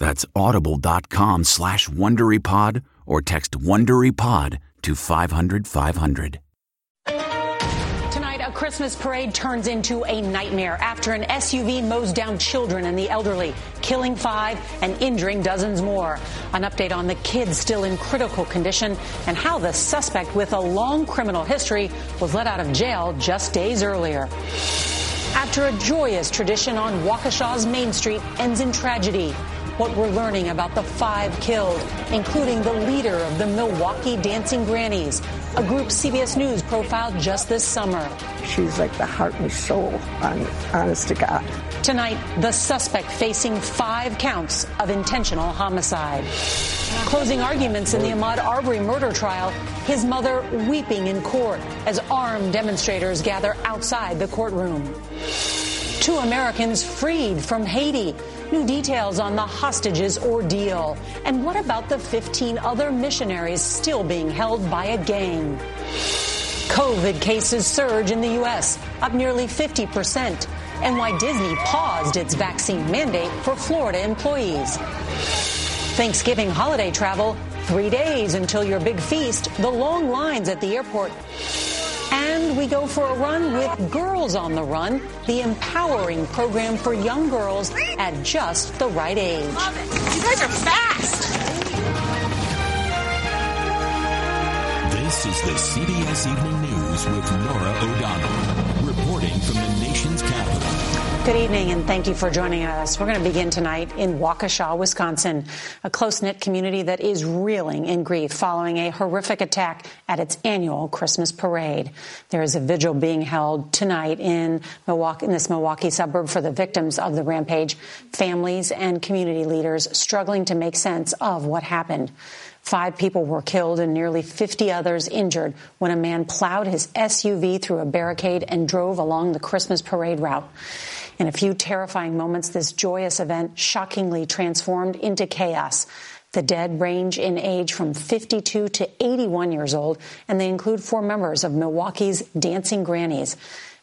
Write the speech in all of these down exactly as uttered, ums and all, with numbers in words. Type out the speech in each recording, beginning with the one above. That's audible.com slash WonderyPod or text WonderyPod to five hundred five hundred. Tonight, a Christmas parade turns into a nightmare after an S U V mows down children and the elderly, killing five and injuring dozens more. An update on the kids still in critical condition and how the suspect with a long criminal history was let out of jail just days earlier. After a joyous tradition on Waukesha's Main Street ends in tragedy. What we're learning about the five killed, including the leader of the Milwaukee Dancing Grannies, a group C B S News profiled just this summer. She's like the heart and soul, honest to God. Tonight, the suspect facing five counts of intentional homicide. Closing arguments in the Ahmaud Arbery murder trial, his mother weeping in court as armed demonstrators gather outside the courtroom. Two Americans freed from Haiti. New details on the hostages' ordeal. And what about the fifteen other missionaries still being held by a gang? COVID cases surge in the U S, up nearly fifty percent. And why Disney paused its vaccine mandate for Florida employees. Thanksgiving holiday travel, three days until your big feast, the long lines at the airport. And we go for a run with Girls on the Run, the empowering program for young girls at just the right age. Love it. You guys are fast. This is the C B S Evening News with Norah O'Donnell, reporting from the nation's capital. Good evening, and thank you for joining us. We're going to begin tonight in Waukesha, Wisconsin, a close-knit community that is reeling in grief following a horrific attack at its annual Christmas parade. There is a vigil being held tonight in Milwaukee, in this Milwaukee suburb for the victims of the rampage, families and community leaders struggling to make sense of what happened. Five people were killed and nearly fifty others injured when a man plowed his S U V through a barricade and drove along the Christmas parade route. In a few terrifying moments, this joyous event shockingly transformed into chaos. The dead range in age from fifty-two to eighty-one years old, and they include four members of Milwaukee's Dancing Grannies.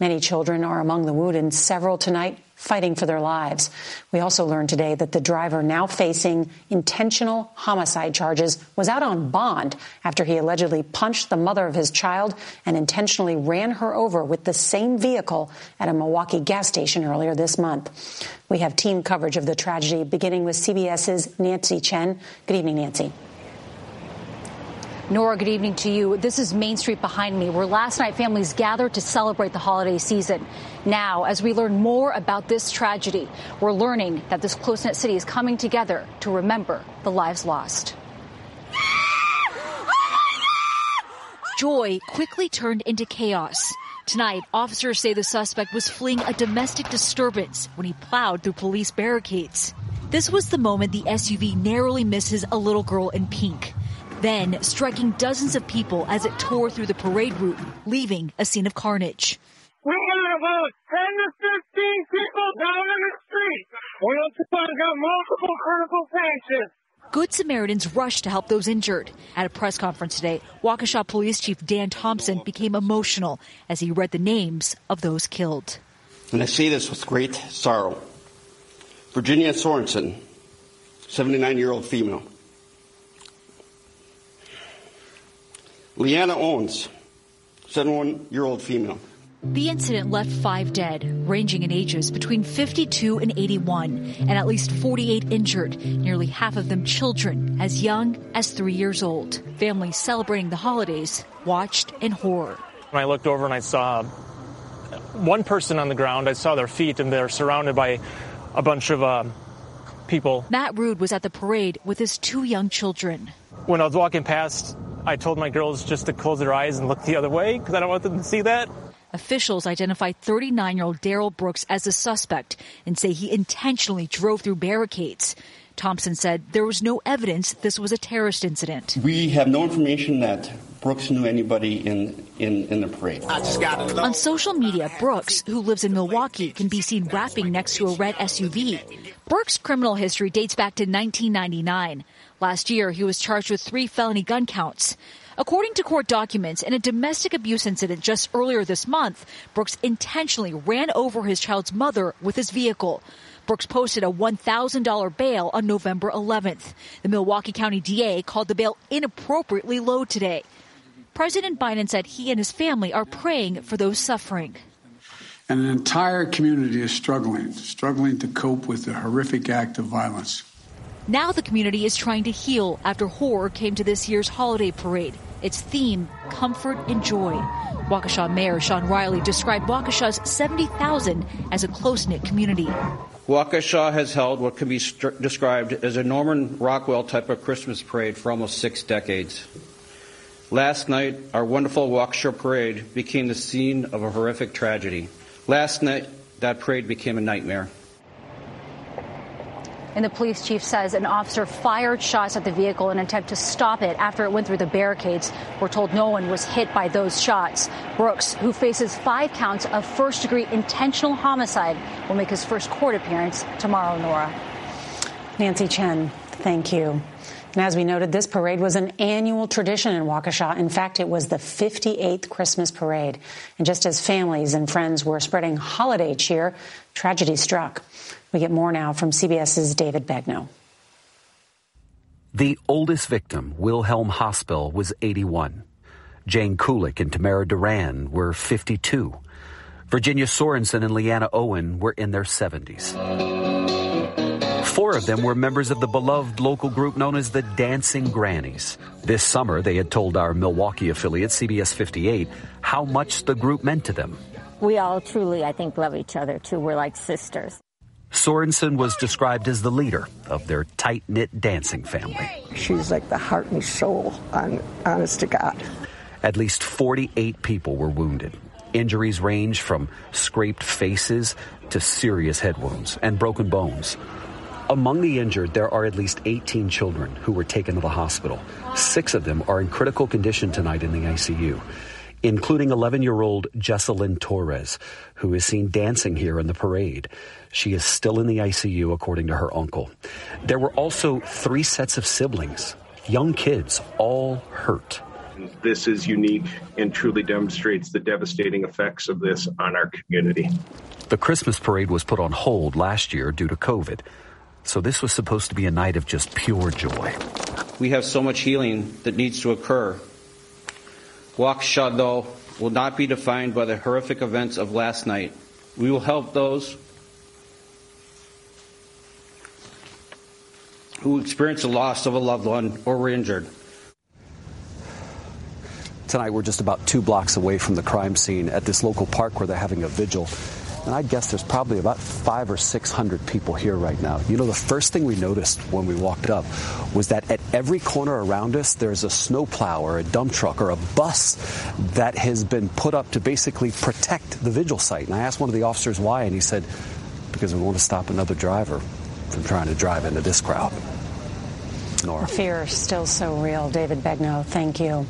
Many children are among the wounded, several tonight fighting for their lives. We also learned today that the driver now facing intentional homicide charges was out on bond after he allegedly punched the mother of his child and intentionally ran her over with the same vehicle at a Milwaukee gas station earlier this month. We have team coverage of the tragedy, beginning with CBS's Nancy Chen. Good evening, Nancy. Nora, good evening to you. This is Main Street behind me, where last night families gathered to celebrate the holiday season. Now, as we learn more about this tragedy, we're learning that this close-knit city is coming together to remember the lives lost. Joy quickly turned into chaos. Tonight, officers say the suspect was fleeing a domestic disturbance when he plowed through police barricades. This was the moment the S U V narrowly misses a little girl in pink, then striking dozens of people as it tore through the parade route, leaving a scene of carnage. We got about ten to fifteen people down in the street. We also got multiple critical sanctions. Good Samaritans rushed to help those injured. At a press conference today, Waukesha Police Chief Dan Thompson became emotional as he read the names of those killed. And I say this with great sorrow. Virginia Sorensen, seventy-nine-year-old female. Liana Owens, seventy-one-year-old female. The incident left five dead, ranging in ages between fifty-two and eighty-one, and at least forty-eight injured, nearly half of them children as young as three years old. Families celebrating the holidays watched in horror. When I looked over and I saw one person on the ground, I saw their feet, and they're surrounded by a bunch of uh, people. Matt Rood was at the parade with his two young children. When I was walking past, I told my girls just to close their eyes and look the other way because I don't want them to see that. Officials identified thirty-nine-year-old Darryl Brooks as a suspect and say he intentionally drove through barricades. Thompson said there was no evidence this was a terrorist incident. We have no information that Brooks knew anybody in, in, in the parade. I just got it. On social media, Brooks, who lives in Milwaukee, can be seen rapping next to a red S U V. Brooks' criminal history dates back to nineteen ninety-nine. Last year, he was charged with three felony gun counts. According to court documents, in a domestic abuse incident just earlier this month, Brooks intentionally ran over his child's mother with his vehicle. Brooks posted a one thousand dollars bail on November eleventh. The Milwaukee County D A called the bail inappropriately low today. President Biden said he and his family are praying for those suffering. And an entire community is struggling, struggling to cope with the horrific act of violence. Now the community is trying to heal after horror came to this year's holiday parade. Its theme, comfort and joy. Waukesha Mayor Sean Riley described Waukesha's seventy thousand as a close-knit community. Waukesha has held what can be st- described as a Norman Rockwell type of Christmas parade for almost six decades. Last night, our wonderful Waukesha parade became the scene of a horrific tragedy. Last night, that parade became a nightmare. And the police chief says an officer fired shots at the vehicle in an attempt to stop it after it went through the barricades. We're told no one was hit by those shots. Brooks, who faces five counts of first-degree intentional homicide, will make his first court appearance tomorrow, Nora. Nancy Chen, thank you. And as we noted, this parade was an annual tradition in Waukesha. In fact, it was the fifty-eighth Christmas parade. And just as families and friends were spreading holiday cheer, tragedy struck. We get more now from CBS's David Bagno. The oldest victim, Wilhelm Hospel, was eighty-one. Jane Kulik and Tamara Duran were fifty-two. Virginia Sorensen and Liana Owen were in their seventies. Four of them were members of the beloved local group known as the Dancing Grannies. This summer, they had told our Milwaukee affiliate, C B S fifty-eight, how much the group meant to them. We all truly, I think, love each other, too. We're like sisters. Sorensen was described as the leader of their tight-knit dancing family. She's like the heart and soul, honest to God. At least forty-eight people were wounded. Injuries range from scraped faces to serious head wounds and broken bones. Among the injured, there are at least eighteen children who were taken to the hospital. Six of them are in critical condition tonight in the I C U, including eleven-year-old Jesselyn Torres, who is seen dancing here in the parade. She is still in the I C U, according to her uncle. There were also three sets of siblings, young kids, all hurt. This is unique and truly demonstrates the devastating effects of this on our community. The Christmas parade was put on hold last year due to COVID. So this was supposed to be a night of just pure joy. We have so much healing that needs to occur. Waukesha, though, will not be defined by the horrific events of last night. We will help those who experience the loss of a loved one or were injured. Tonight, we're just about two blocks away from the crime scene at this local park where they're having a vigil. And I guess there's probably about five or six hundred people here right now. You know, the first thing we noticed when we walked up was that at every corner around us, there's a snowplow or a dump truck or a bus that has been put up to basically protect the vigil site. And I asked one of the officers why, and he said, because we want to stop another driver. from trying to drive into this crowd. Norah. The fear is still so real. David Begnaud, thank you.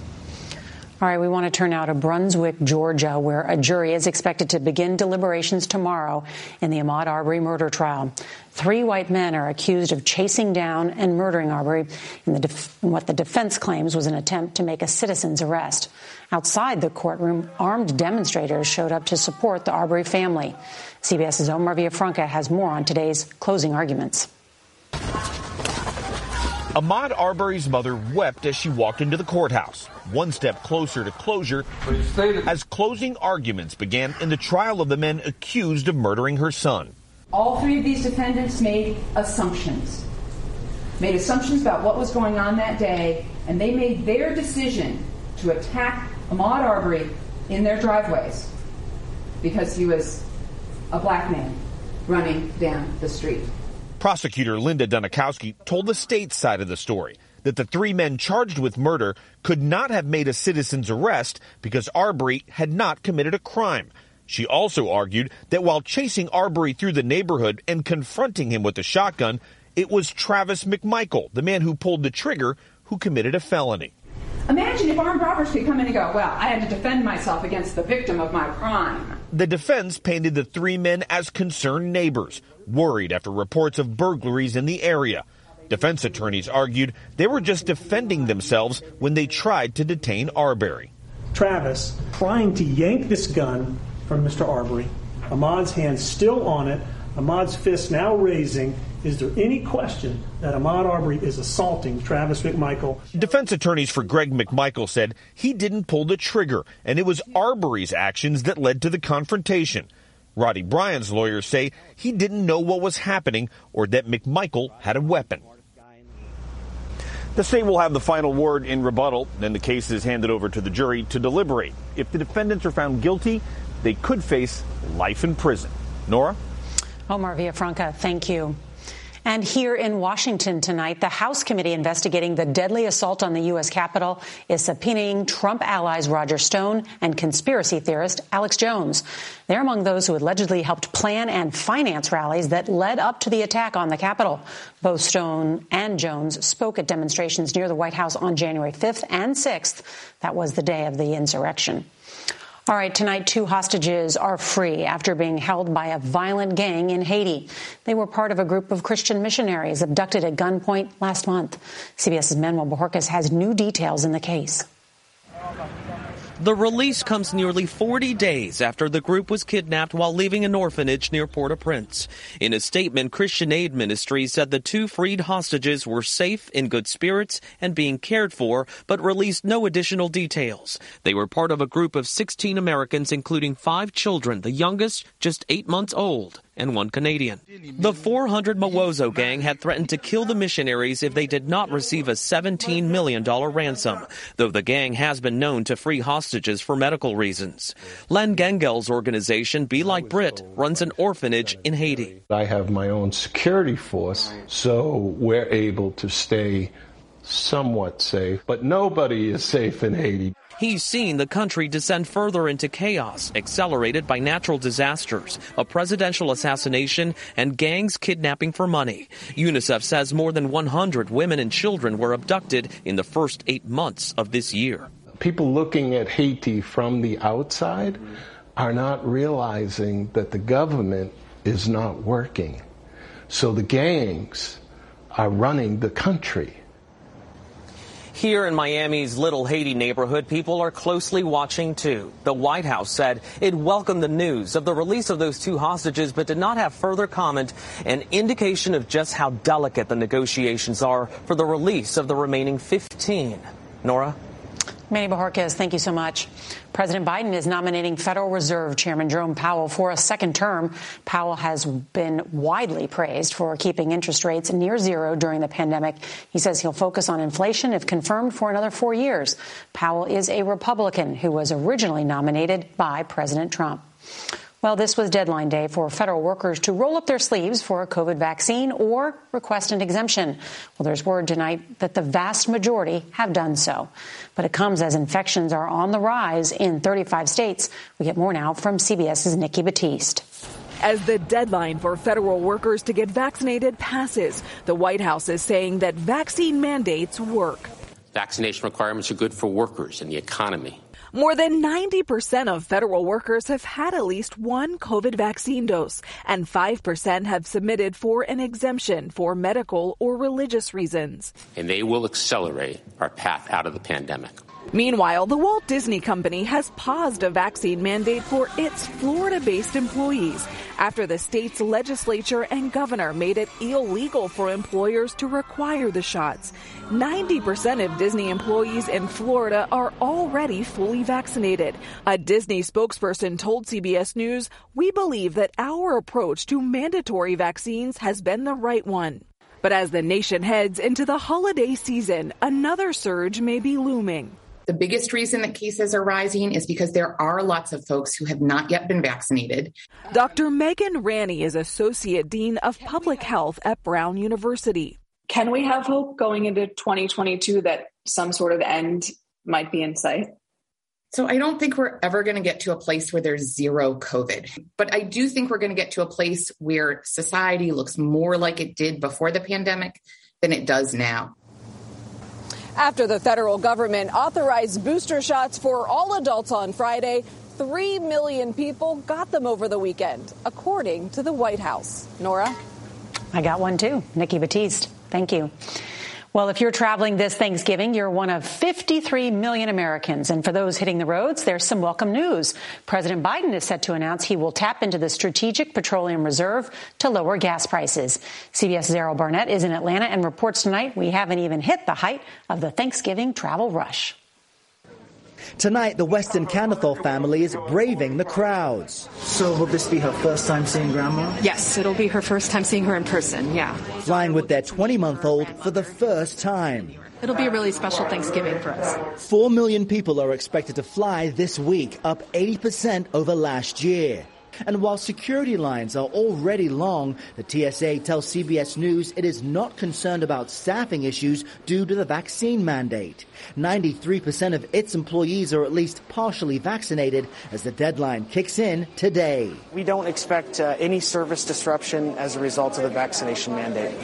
All right, we want to turn now to Brunswick, Georgia, where a jury is expected to begin deliberations tomorrow in the Ahmaud Arbery murder trial. Three white men are accused of chasing down and murdering Arbery in, the def- in what the defense claims was an attempt to make a citizen's arrest. Outside the courtroom, armed demonstrators showed up to support the Arbery family. CBS's Omar Villafranca has more on today's closing arguments. Ahmaud Arbery's mother wept as she walked into the courthouse, one step closer to closure as closing arguments began in the trial of the men accused of murdering her son. All three of these defendants made assumptions, made assumptions about what was going on that day, and they made their decision to attack Ahmaud Arbery in their driveways because he was a black man running down the street. Prosecutor Linda Dunikowski told the state's side of the story that the three men charged with murder could not have made a citizen's arrest because Arbery had not committed a crime. She also argued that while chasing Arbery through the neighborhood and confronting him with a shotgun, it was Travis McMichael, the man who pulled the trigger, who committed a felony. Imagine if armed robbers could come in and go, well, I had to defend myself against the victim of my crime. The defense painted the three men as concerned neighbors, worried after reports of burglaries in the area. Defense attorneys argued they were just defending themselves when they tried to detain Arbery. Travis trying to yank this gun from Mister Arbery, Ahmaud's hand still on it, Ahmaud's fist now raising. Is there any question that Ahmaud Arbery is assaulting Travis McMichael? Defense attorneys for Greg McMichael said he didn't pull the trigger, and it was Arbery's actions that led to the confrontation. Roddy Bryan's lawyers say he didn't know what was happening or that McMichael had a weapon. The state will have the final word in rebuttal, then the case is handed over to the jury to deliberate. If the defendants are found guilty, they could face life in prison. Nora? Omar Villafranca, thank you. And here in Washington tonight, the House committee investigating the deadly assault on the U S Capitol is subpoenaing Trump allies Roger Stone and conspiracy theorist Alex Jones. They're among those who allegedly helped plan and finance rallies that led up to the attack on the Capitol. Both Stone and Jones spoke at demonstrations near the White House on January fifth and sixth. That was the day of the insurrection. All right, tonight, two hostages are free after being held by a violent gang in Haiti. They were part of a group of Christian missionaries abducted at gunpoint last month. CBS's Manuel Bojorquez has new details in the case. The release comes nearly forty days after the group was kidnapped while leaving an orphanage near Port-au-Prince. In a statement, Christian Aid Ministries said the two freed hostages were safe, in good spirits, and being cared for, but released no additional details. They were part of a group of sixteen Americans, including five children, the youngest just eight months old, and one Canadian. The four hundred Mawozo gang had threatened to kill the missionaries if they did not receive a seventeen million dollars ransom, though the gang has been known to free hostages for medical reasons. Len Gengel's organization, Be Like Brit, runs an orphanage in Haiti. I have my own security force, so we're able to stay somewhat safe, but nobody is safe in Haiti. He's seen the country descend further into chaos, accelerated by natural disasters, a presidential assassination, and gangs kidnapping for money. UNICEF says more than one hundred women and children were abducted in the first eight months of this year. People looking at Haiti from the outside are not realizing that the government is not working. So the gangs are running the country. Here in Miami's Little Haiti neighborhood, people are closely watching, too. The White House said it welcomed the news of the release of those two hostages, but did not have further comment, an indication of just how delicate the negotiations are for the release of the remaining fifteen. Nora? Manny Bojorquez, thank you so much. President Biden is nominating Federal Reserve Chairman Jerome Powell for a second term. Powell has been widely praised for keeping interest rates near zero during the pandemic. He says he'll focus on inflation if confirmed for another four years. Powell is a Republican who was originally nominated by President Trump. Well, this was deadline day for federal workers to roll up their sleeves for a COVID vaccine or request an exemption. Well, there's word tonight that the vast majority have done so. But it comes as infections are on the rise in thirty-five states. We get more now from CBS's Nikki Batiste. As the deadline for federal workers to get vaccinated passes, the White House is saying that vaccine mandates work. Vaccination requirements are good for workers and the economy. More than ninety percent of federal workers have had at least one COVID vaccine dose, and five percent have submitted for an exemption for medical or religious reasons. And they will accelerate our path out of the pandemic. Meanwhile, the Walt Disney Company has paused a vaccine mandate for its Florida-based employees after the state's legislature and governor made it illegal for employers to require the shots. ninety percent of Disney employees in Florida are already fully vaccinated. A Disney spokesperson told C B S News, "We believe that our approach to mandatory vaccines has been the right one." But as the nation heads into the holiday season, another surge may be looming. The biggest reason that cases are rising is because there are lots of folks who have not yet been vaccinated. Doctor Megan Ranney is Associate Dean of Public Health at Brown University. Can we have hope going into twenty twenty-two that some sort of end might be in sight? So I don't think we're ever going to get to a place where there's zero COVID, but I do think we're going to get to a place where society looks more like it did before the pandemic than it does now. After the federal government authorized booster shots for all adults on Friday, three million people got them over the weekend, according to the White House. Nora? I got one, too. Nikki Batiste, thank you. Well, if you're traveling this Thanksgiving, you're one of fifty-three million Americans. And for those hitting the roads, there's some welcome news. President Biden is set to announce he will tap into the Strategic Petroleum Reserve to lower gas prices. CBS's Errol Barnett is in Atlanta and reports tonight we haven't even hit the height of the Thanksgiving travel rush. Tonight, the Weston Canathol family is braving the crowds. So will this be her first time seeing Grandma? Yes, it'll be her first time seeing her in person, yeah. Flying with their twenty-month-old for the first time. It'll be a really special Thanksgiving for us. Four million people are expected to fly this week, up eighty percent over last year. And while security lines are already long, the T S A tells C B S News it is not concerned about staffing issues due to the vaccine mandate. ninety-three percent of its employees are at least partially vaccinated as the deadline kicks in today. We don't expect uh, any service disruption as a result of the vaccination mandate.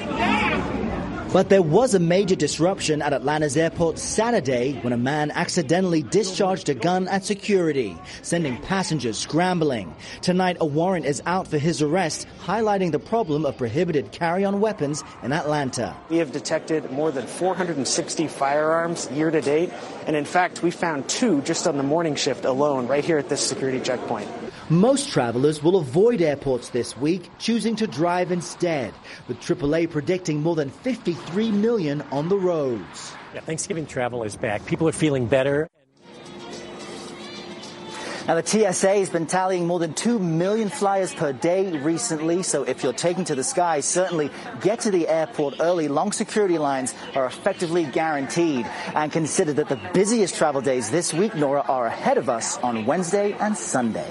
But there was a major disruption at Atlanta's airport Saturday when a man accidentally discharged a gun at security, sending passengers scrambling. Tonight, a warrant is out for his arrest, highlighting the problem of prohibited carry-on weapons in Atlanta. We have detected more than four hundred sixty firearms year to date, and in fact, we found two just on the morning shift alone right here at this security checkpoint. Most travelers will avoid airports this week, choosing to drive instead, with triple A predicting more than fifty-three million on the roads. Yeah, Thanksgiving travel is back. People are feeling better. Now, the T S A has been tallying more than two million flyers per day recently, so if you're taking to the skies, certainly get to the airport early. Long security lines are effectively guaranteed. And consider that the busiest travel days this week, Nora, are ahead of us on Wednesday and Sunday.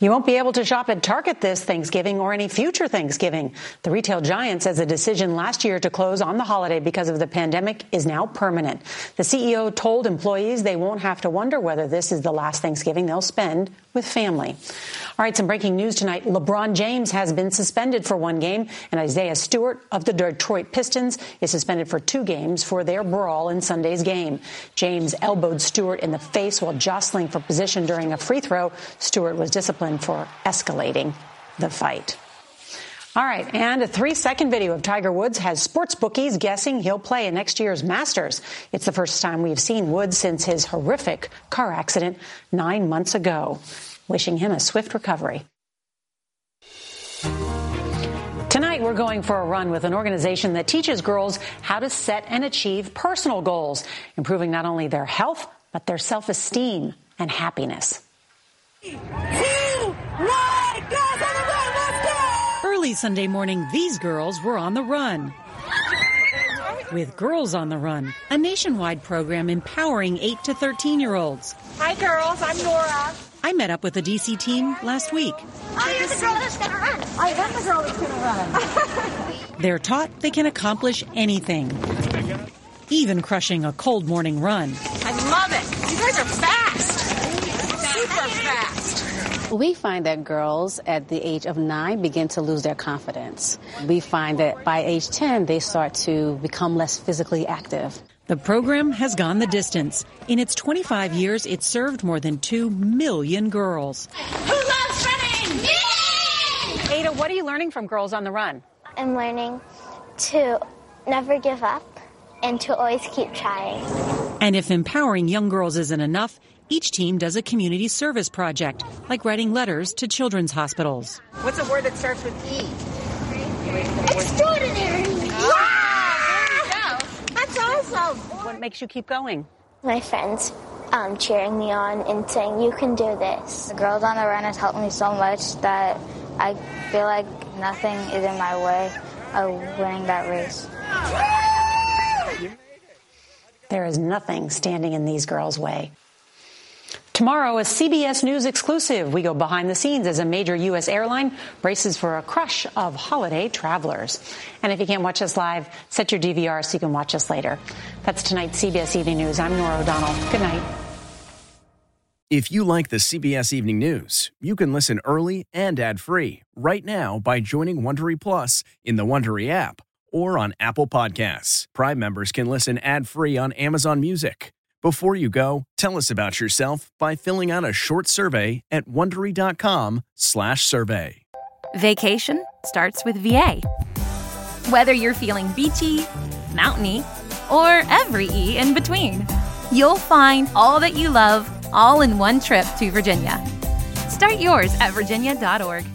You won't be able to shop at Target this Thanksgiving or any future Thanksgiving. The retail giant says a decision last year to close on the holiday because of the pandemic is now permanent. The C E O told employees they won't have to wonder whether this is the last Thanksgiving they'll spend with family. All right, some breaking news tonight. LeBron James has been suspended for one game, and Isaiah Stewart of the Detroit Pistons is suspended for two games for their brawl in Sunday's game. James elbowed Stewart in the face while jostling for position during a free throw. Stewart was disciplined for escalating the fight. All right, and a three-second video of Tiger Woods has sports bookies guessing he'll play in next year's Masters. It's the first time we've seen Woods since his horrific car accident nine months ago. Wishing him a swift recovery. We're going for a run with an organization that teaches girls how to set and achieve personal goals, improving not only their health, but their self-esteem and happiness. Two, one, go! Early Sunday morning, these girls were on the run with Girls on the Run, a nationwide program empowering eight to thirteen-year-olds. Hi, girls. I'm Norah. I met up with the D C team last week. Oh, you're the girl that's going to run. I am the girl that's going to run. They're taught they can accomplish anything, even crushing a cold morning run. I love it. You guys are fast. Super fast. We find that girls at the age of nine begin to lose their confidence. We find that by age ten, they start to become less physically active. The program has gone the distance. In its twenty-five years, it served more than two million girls. Who loves running? Yay! Ada, what are you learning from Girls on the Run? I'm learning to never give up and to always keep trying. And if empowering young girls isn't enough, each team does a community service project, like writing letters to children's hospitals. What's a word that starts with E? Extraordinary! Wow! There you go. That's awesome! What makes you keep going? My friends um, cheering me on and saying, you can do this. The Girls on the Run has helped me so much that I feel like nothing is in my way of winning that race. There is nothing standing in these girls' way. Tomorrow, a C B S News exclusive. We go behind the scenes as a major U S airline braces for a crush of holiday travelers. And if you can't watch us live, set your D V R so you can watch us later. That's tonight's C B S Evening News. I'm Norah O'Donnell. Good night. If you like the C B S Evening News, you can listen early and ad-free right now by joining Wondery Plus in the Wondery app or on Apple Podcasts. Prime members can listen ad-free on Amazon Music. Before you go, tell us about yourself by filling out a short survey at Wondery.com slash survey. Vacation starts with V A. Whether you're feeling beachy, mountainy, or every E in between, you'll find all that you love all in one trip to Virginia. Start yours at virginia dot org.